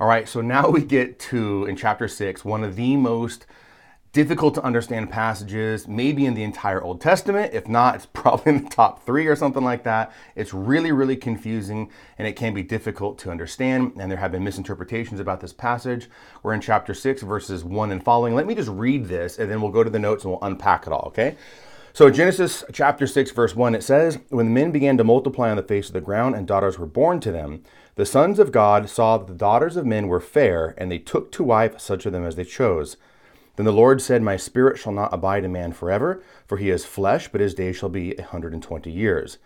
All right, so now we get to, in chapter 6, one of the most difficult to understand passages, maybe in the entire Old Testament. If not, it's probably in the top 3 or something like that. It's really, really confusing, and it can be difficult to understand, and there have been misinterpretations about this passage. We're in chapter 6, verses 1 and following. Let me just read this, and then we'll go to the notes and we'll unpack it all, okay? So Genesis chapter 6, verse 1, it says, "When men began to multiply on the face of the ground and daughters were born to them, the sons of God saw that the daughters of men were fair, and they took to wife such of them as they chose. Then the Lord said, My spirit shall not abide in man forever, for he is flesh, but his days shall be 120 years.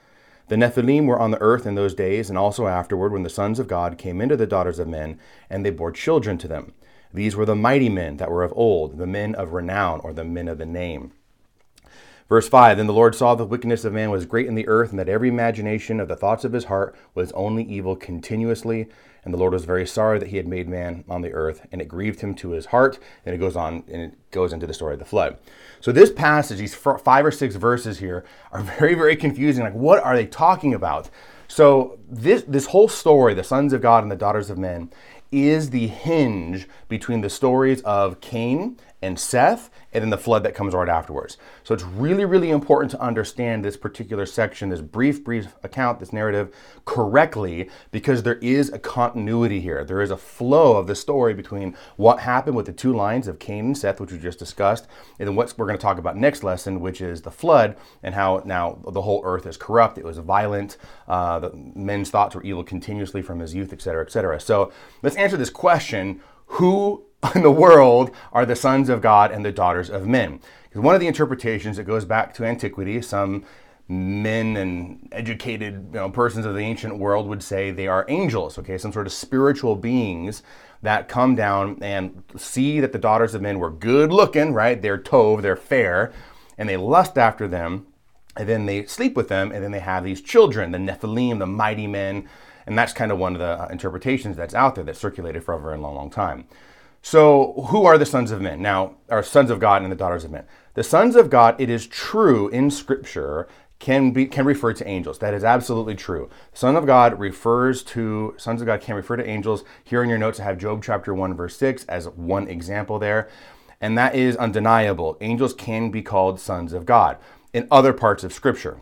The Nephilim were on the earth in those days, and also afterward, when the sons of God came into the daughters of men, and they bore children to them. These were the mighty men that were of old, the men of renown, or the men of the name." Verse 5, "Then the Lord saw the wickedness of man was great in the earth, and that every imagination of the thoughts of his heart was only evil continuously. And the Lord was very sorry that he had made man on the earth, and it grieved him to his heart." And it goes on, and it goes into the story of the flood. So this passage, these 5 or 6 verses here, are very, very confusing. Like, what are they talking about? So this whole story, the sons of God and the daughters of men, is the hinge between the stories of Cain and Seth, and then the flood that comes right afterwards. So it's really, really important to understand this particular section, this brief account, this narrative correctly, because there is a continuity here. There is a flow of the story between what happened with the two lines of Cain and Seth, which we just discussed, and then what we're going to talk about next lesson, which is the flood and how now the whole earth is corrupt. It was violent. Men's thoughts were evil continuously from his youth, etc., etc. So let's answer this question: who in the world are the sons of God and the daughters of men? Because one of the interpretations that goes back to antiquity, some men and educated persons of the ancient world would say they are angels, okay, some sort of spiritual beings that come down and see that the daughters of men were good looking, right? They're tov, they're fair, and they lust after them, and then they sleep with them, and then they have these children, the Nephilim, the mighty men, and that's kind of one of the interpretations that's out there that circulated for a very long, long time. So who are the sons of men? Now, or sons of God and the daughters of men. The sons of God, it is true in Scripture, can refer to angels. That is absolutely true. Sons of God can refer to angels. Here in your notes, I have Job chapter 1, verse 6 as one example there. And that is undeniable. Angels can be called sons of God in other parts of Scripture,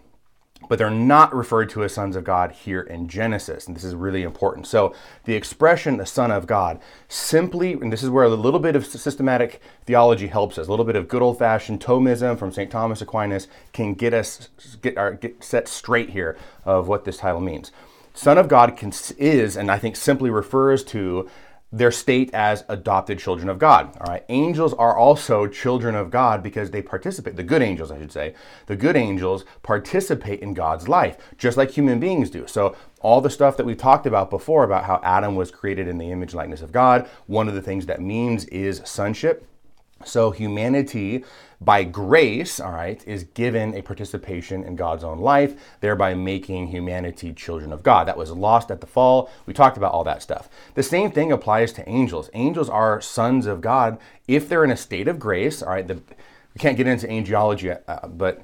but they're not referred to as sons of God here in Genesis, and this is really important. So the expression, the son of God, simply, and this is where a little bit of systematic theology helps us, a little bit of good old-fashioned Thomism from St. Thomas Aquinas can get us, get set straight here of what this title means. Son of God is, and I think simply refers to, their state as adopted children of God, all right? Angels are also children of God because they participate, the good angels, I should say. The good angels participate in God's life, just like human beings do. So all the stuff that we talked about before about how Adam was created in the image and likeness of God, one of the things that means is sonship. So humanity, by grace, all right, is given a participation in God's own life, thereby making humanity children of God. That was lost at the fall. We talked about all that stuff. The same thing applies to angels. Angels are sons of God if they're in a state of grace, all right. We can't get into angelology, but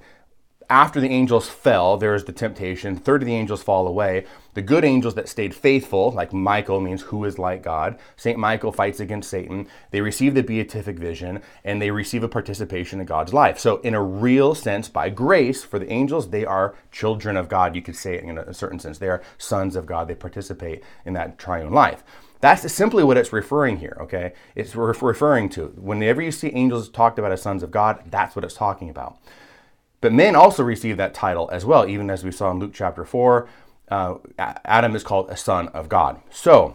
after the angels fell, there is the temptation. 30 of the angels fall away. The good angels that stayed faithful, like Michael means who is like God. St. Michael fights against Satan. They receive the beatific vision, and they receive a participation in God's life. So in a real sense, by grace, for the angels, they are children of God. You could say it in a certain sense. They are sons of God. They participate in that triune life. That's simply what it's referring here, okay? It's referring to. Whenever you see angels talked about as sons of God, that's what it's talking about. But men also receive that title as well, even as we saw in Luke chapter 4, Adam is called a son of God. So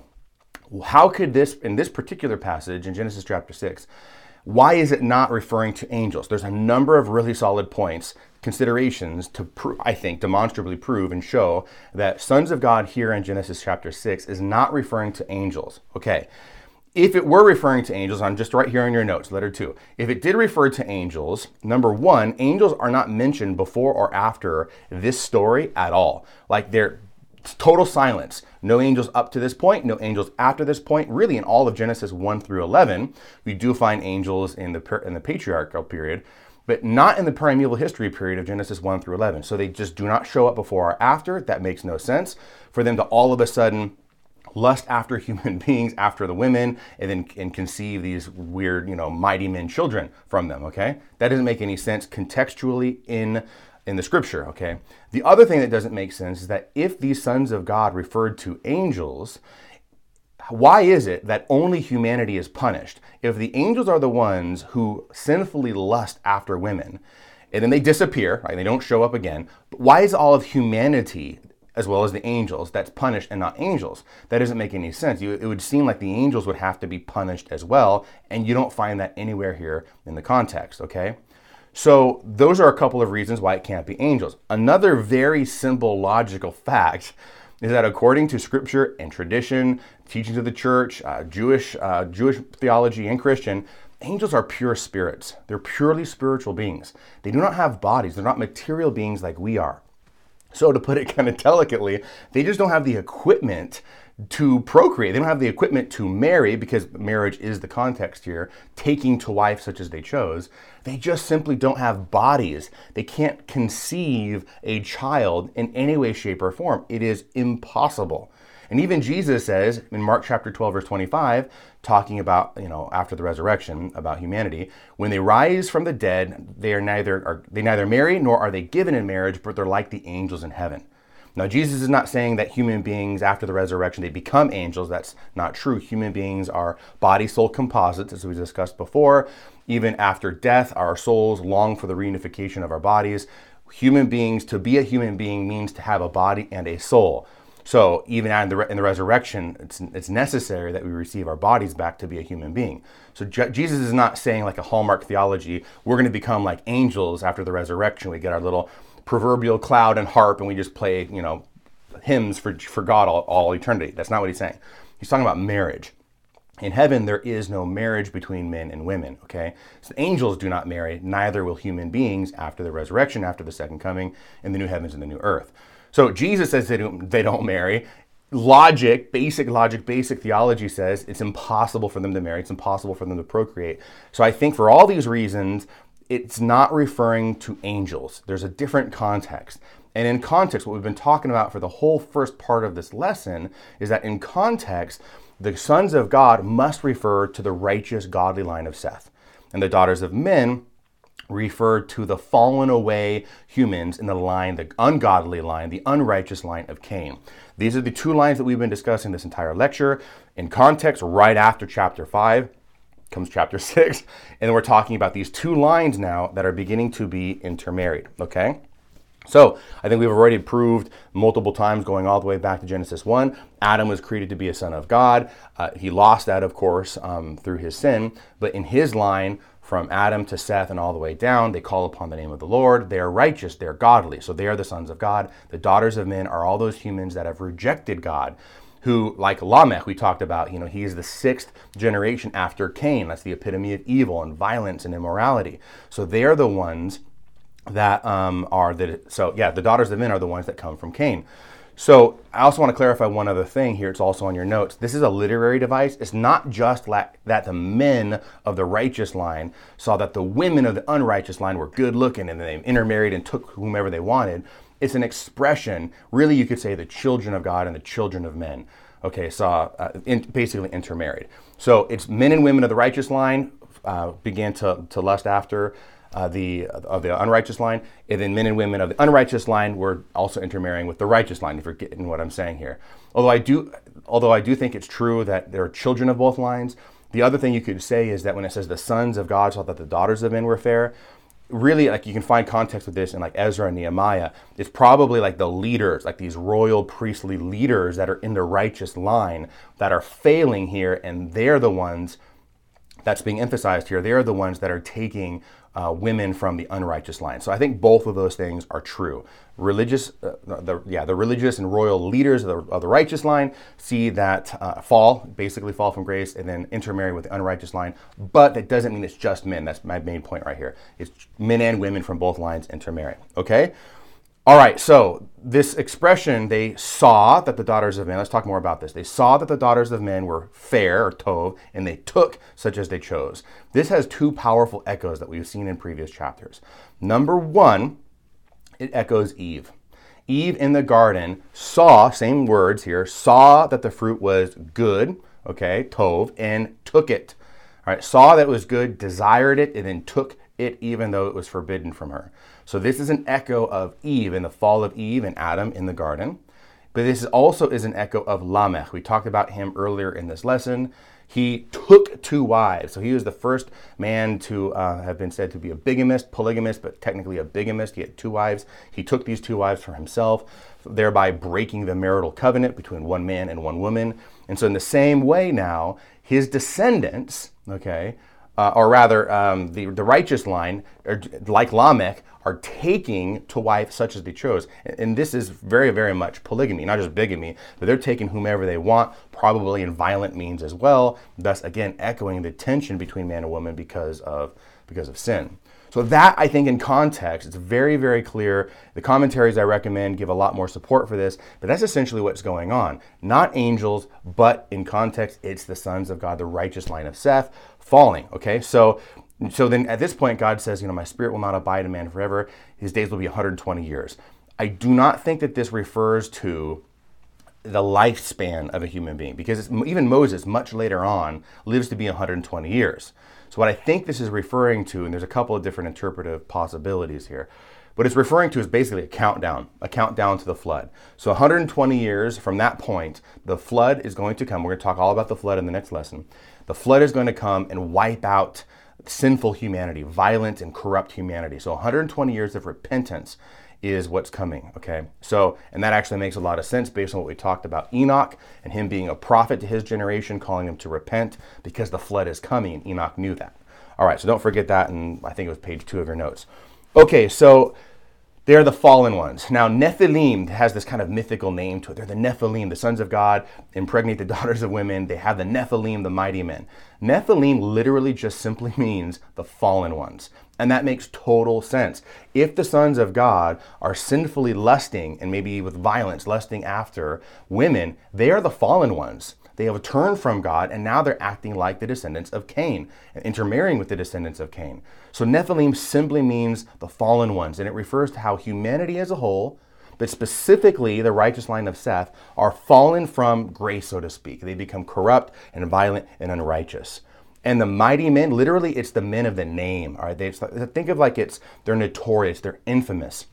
how could this, in this particular passage in Genesis chapter 6, why is it not referring to angels? There's a number of really solid points, considerations to, I think, demonstrably prove and show that sons of God here in Genesis chapter 6 is not referring to angels. Okay, if it were referring to angels, I'm just right here in your notes, letter 2. If it did refer to angels, number 1, angels are not mentioned before or after this story at all. Like, they're total silence. No angels up to this point, no angels after this point. Really, in all of Genesis 1 through 11, we do find angels in the patriarchal period, but not in the primeval history period of Genesis 1 through 11. So they just do not show up before or after. That makes no sense for them to all of a sudden lust after human beings, after the women, and conceive these weird, mighty men children from them, okay? That doesn't make any sense contextually in the scripture, okay? The other thing that doesn't make sense is that if these sons of God referred to angels, why is it that only humanity is punished? If the angels are the ones who sinfully lust after women, and then they disappear, right? They don't show up again, but why is all of humanity as well as the angels that's punished and not angels? That doesn't make any sense. It would seem like the angels would have to be punished as well, and you don't find that anywhere here in the context, okay? So those are a couple of reasons why it can't be angels. Another very simple logical fact is that according to scripture and tradition, teachings of the church, Jewish theology and Christian, angels are pure spirits. They're purely spiritual beings. They do not have bodies. They're not material beings like we are. So to put it kind of delicately, they just don't have the equipment to procreate. They don't have the equipment to marry, because marriage is the context here, taking to wife such as they chose. They just simply don't have bodies. They can't conceive a child in any way, shape, or form. It is impossible. And even Jesus says in Mark chapter 12, verse 25, talking about, after the resurrection, about humanity, when they rise from the dead, they neither marry nor are they given in marriage, but they're like the angels in heaven. Now, Jesus is not saying that human beings after the resurrection, they become angels. That's not true. Human beings are body-soul composites, as we discussed before. Even after death, our souls long for the reunification of our bodies. Human beings, to be a human being means to have a body and a soul. So even in the resurrection, it's necessary that we receive our bodies back to be a human being. So Jesus is not saying, like a Hallmark theology, we're going to become like angels after the resurrection. We get our little proverbial cloud and harp and we just play, hymns for God all eternity. That's not what he's saying. He's talking about marriage. In heaven, there is no marriage between men and women, okay? So angels do not marry, neither will human beings after the resurrection, after the second coming, in the new heavens and the new earth. So Jesus says they don't marry. Logic, basic theology says it's impossible for them to marry. It's impossible for them to procreate. So I think for all these reasons, it's not referring to angels. There's a different context. And in context, what we've been talking about for the whole first part of this lesson is that in context, the sons of God must refer to the righteous, godly line of Seth, and the daughters of men referred to the fallen away humans in the line, the ungodly line, the unrighteous line of Cain. These are the two lines that we've been discussing this entire lecture. In context, right after chapter 5 comes chapter 6, and we're talking about these two lines now that are beginning to be intermarried, okay? So I think we've already proved multiple times, going all the way back to Genesis 1, Adam was created to be a son of God. He lost that, of course, through his sin, but in his line, from Adam to Seth and all the way down, they call upon the name of the Lord. They are righteous, they are godly. So they are the sons of God. The daughters of men are all those humans that have rejected God, who, like Lamech, we talked about, he is the 6th generation after Cain. That's the epitome of evil and violence and immorality. So they are the ones that the daughters of men are the ones that come from Cain. So I also want to clarify one other thing here. It's also on your notes. This is a literary device. It's not just that the men of the righteous line saw that the women of the unrighteous line were good looking and they intermarried and took whomever they wanted. It's an expression. Really, you could say the children of God and the children of men, okay, basically intermarried. So it's men and women of the righteous line began to lust after the unrighteous line, and then men and women of the unrighteous line were also intermarrying with the righteous line, if you're getting what I'm saying here. Although I do think it's true that there are children of both lines. The other thing you could say is that when it says the sons of God saw that the daughters of men were fair, really, like, you can find context with this in like Ezra and Nehemiah. It's probably like the leaders, like these royal priestly leaders that are in the righteous line that are failing here, and they're the ones that's being emphasized here. They're the ones that are taking women from the unrighteous line. So I think both of those things are true. The religious and royal leaders of the righteous line see that fall from grace and then intermarry with the unrighteous line, but that doesn't mean it's just men. That's my main point right here. It's men and women from both lines intermarry, okay? All right, so this expression, they saw that the daughters of men, let's talk more about this. They saw that the daughters of men were fair, or tov, and they took such as they chose. This has two powerful echoes that we've seen in previous chapters. Number one, it echoes Eve. Eve in the garden saw, same words here, saw that the fruit was good, okay, tov, and took it. All right, saw that it was good, desired it, and then took it even though it was forbidden from her. So this is an echo of Eve and the fall of Eve and Adam in the garden. But this also is an echo of Lamech. We talked about him earlier in this lesson. He took two wives. So he was the first man to have been said to be a bigamist, polygamist, but technically a bigamist. He had two wives. He took these two wives for himself, thereby breaking the marital covenant between one man and one woman. And so in the same way now, his descendants, okay, the righteous line, like Lamech, are taking to wife such as they chose. And this is very, very much polygamy, not just bigamy, but they're taking whomever they want, probably in violent means as well, thus again echoing the tension between man and woman because of sin. So that, I think, in context, it's very, very clear. The commentaries I recommend give a lot more support for this, but that's essentially what's going on. Not angels, but in context, it's the sons of God, the righteous line of Seth, falling, okay? So then at this point, God says, my spirit will not abide in man forever. His days will be 120 years. I do not think that this refers to the lifespan of a human being, because even Moses, much later on, lives to be 120 years. So what I think this is referring to, and there's a couple of different interpretive possibilities here, what it's referring to is basically a countdown to the flood. So 120 years from that point, the flood is going to come. We're going to talk all about the flood in the next lesson. The flood is going to come and wipe out sinful humanity, violent and corrupt humanity. So 120 years of repentance is what's coming, okay? So, and that actually makes a lot of sense based on what we talked about Enoch and him being a prophet to his generation, calling them to repent because the flood is coming, and Enoch knew that. All right, so don't forget that, and I think it was page 2 of your notes. Okay, so they're the fallen ones. Now, Nephilim has this kind of mythical name to it. They're the Nephilim, the sons of God, impregnate the daughters of women. They have the Nephilim, the mighty men. Nephilim literally just simply means the fallen ones. And that makes total sense. If the sons of God are sinfully lusting, and maybe with violence lusting after women, they are the fallen ones. They have turned from God, and now they're acting like the descendants of Cain, intermarrying with the descendants of Cain. So Nephilim simply means the fallen ones, and it refers to how humanity as a whole, but specifically the righteous line of Seth, are fallen from grace, so to speak. They become corrupt and violent and unrighteous. And the mighty men, literally, it's the men of the name. All right, think of like they're notorious, they're infamous.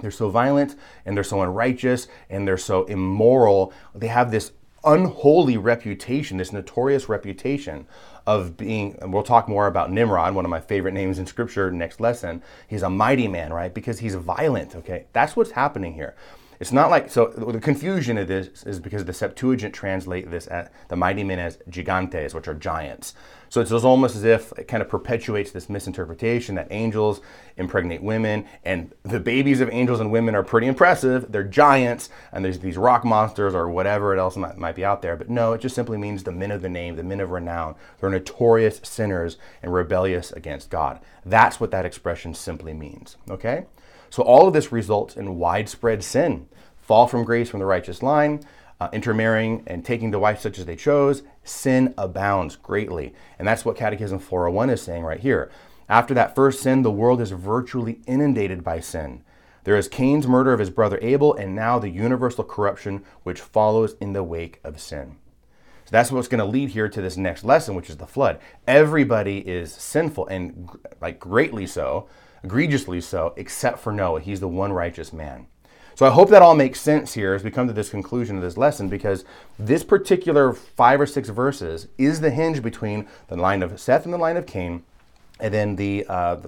They're so violent, and they're so unrighteous, and they're so immoral. They have this unholy reputation, this notorious reputation of being, and we'll talk more about Nimrod, one of my favorite names in Scripture, next lesson. He's a mighty man, right? Because he's violent, okay? That's what's happening here. It's not like, so the confusion of this is because the Septuagint translate this at the mighty men as gigantes, which are giants. So it's almost as if it kind of perpetuates this misinterpretation that angels impregnate women, and the babies of angels and women are pretty impressive. They're giants, and there's these rock monsters or whatever else might be out there. But no, it just simply means the men of the name, the men of renown. They're notorious sinners and rebellious against God. That's what that expression simply means, okay? So all of this results in widespread sin, fall from grace from the righteous line, intermarrying and taking the wife such as they chose. Sin abounds greatly. And that's what Catechism 401 is saying right here. After that first sin, the world is virtually inundated by sin. There is Cain's murder of his brother Abel, and now the universal corruption which follows in the wake of sin. So that's what's going to lead here to this next lesson, which is the flood. Everybody is sinful, and greatly so. Egregiously so, except for Noah. He's the one righteous man. So I hope that all makes sense here as we come to this conclusion of this lesson, because this particular 5 or 6 verses is the hinge between the line of Seth and the line of Cain, and then the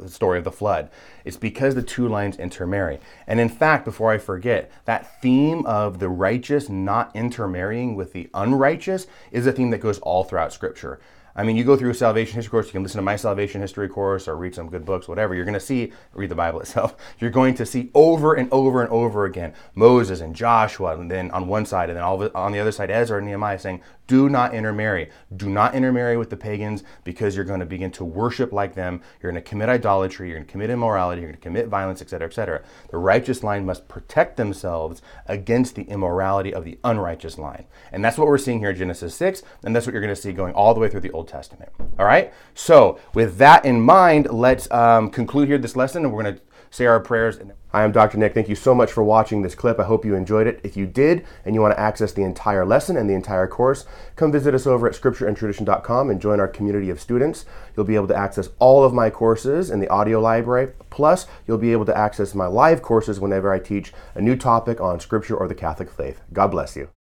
story of the flood. It's because the two lines intermarry. And in fact, before I forget, that theme of the righteous not intermarrying with the unrighteous is a theme that goes all throughout Scripture. I mean, you go through a salvation history course, you can listen to my salvation history course or read some good books, whatever. You're going to see, read the Bible itself, you're going to see over and over and over again, Moses and Joshua, and then on one side, and then on the other side, Ezra and Nehemiah saying, do not intermarry. Do not intermarry with the pagans, because you're going to begin to worship like them. You're going to commit idolatry, you're going to commit immorality, you're going to commit violence, etc., etc. The righteous line must protect themselves against the immorality of the unrighteous line. And that's what we're seeing here in Genesis 6, and that's what you're going to see going all the way through the Old Testament. All right, so with that in mind, let's conclude here this lesson, and we're going to say our prayers. I am Dr. Nick. Thank you so much for watching this clip. I hope you enjoyed it. If you did and you want to access the entire lesson and the entire course, come visit us over at ScriptureAndTradition.com and join our community of students. You'll be able to access all of my courses in the audio library. Plus, you'll be able to access my live courses whenever I teach a new topic on Scripture or the Catholic faith. God bless you.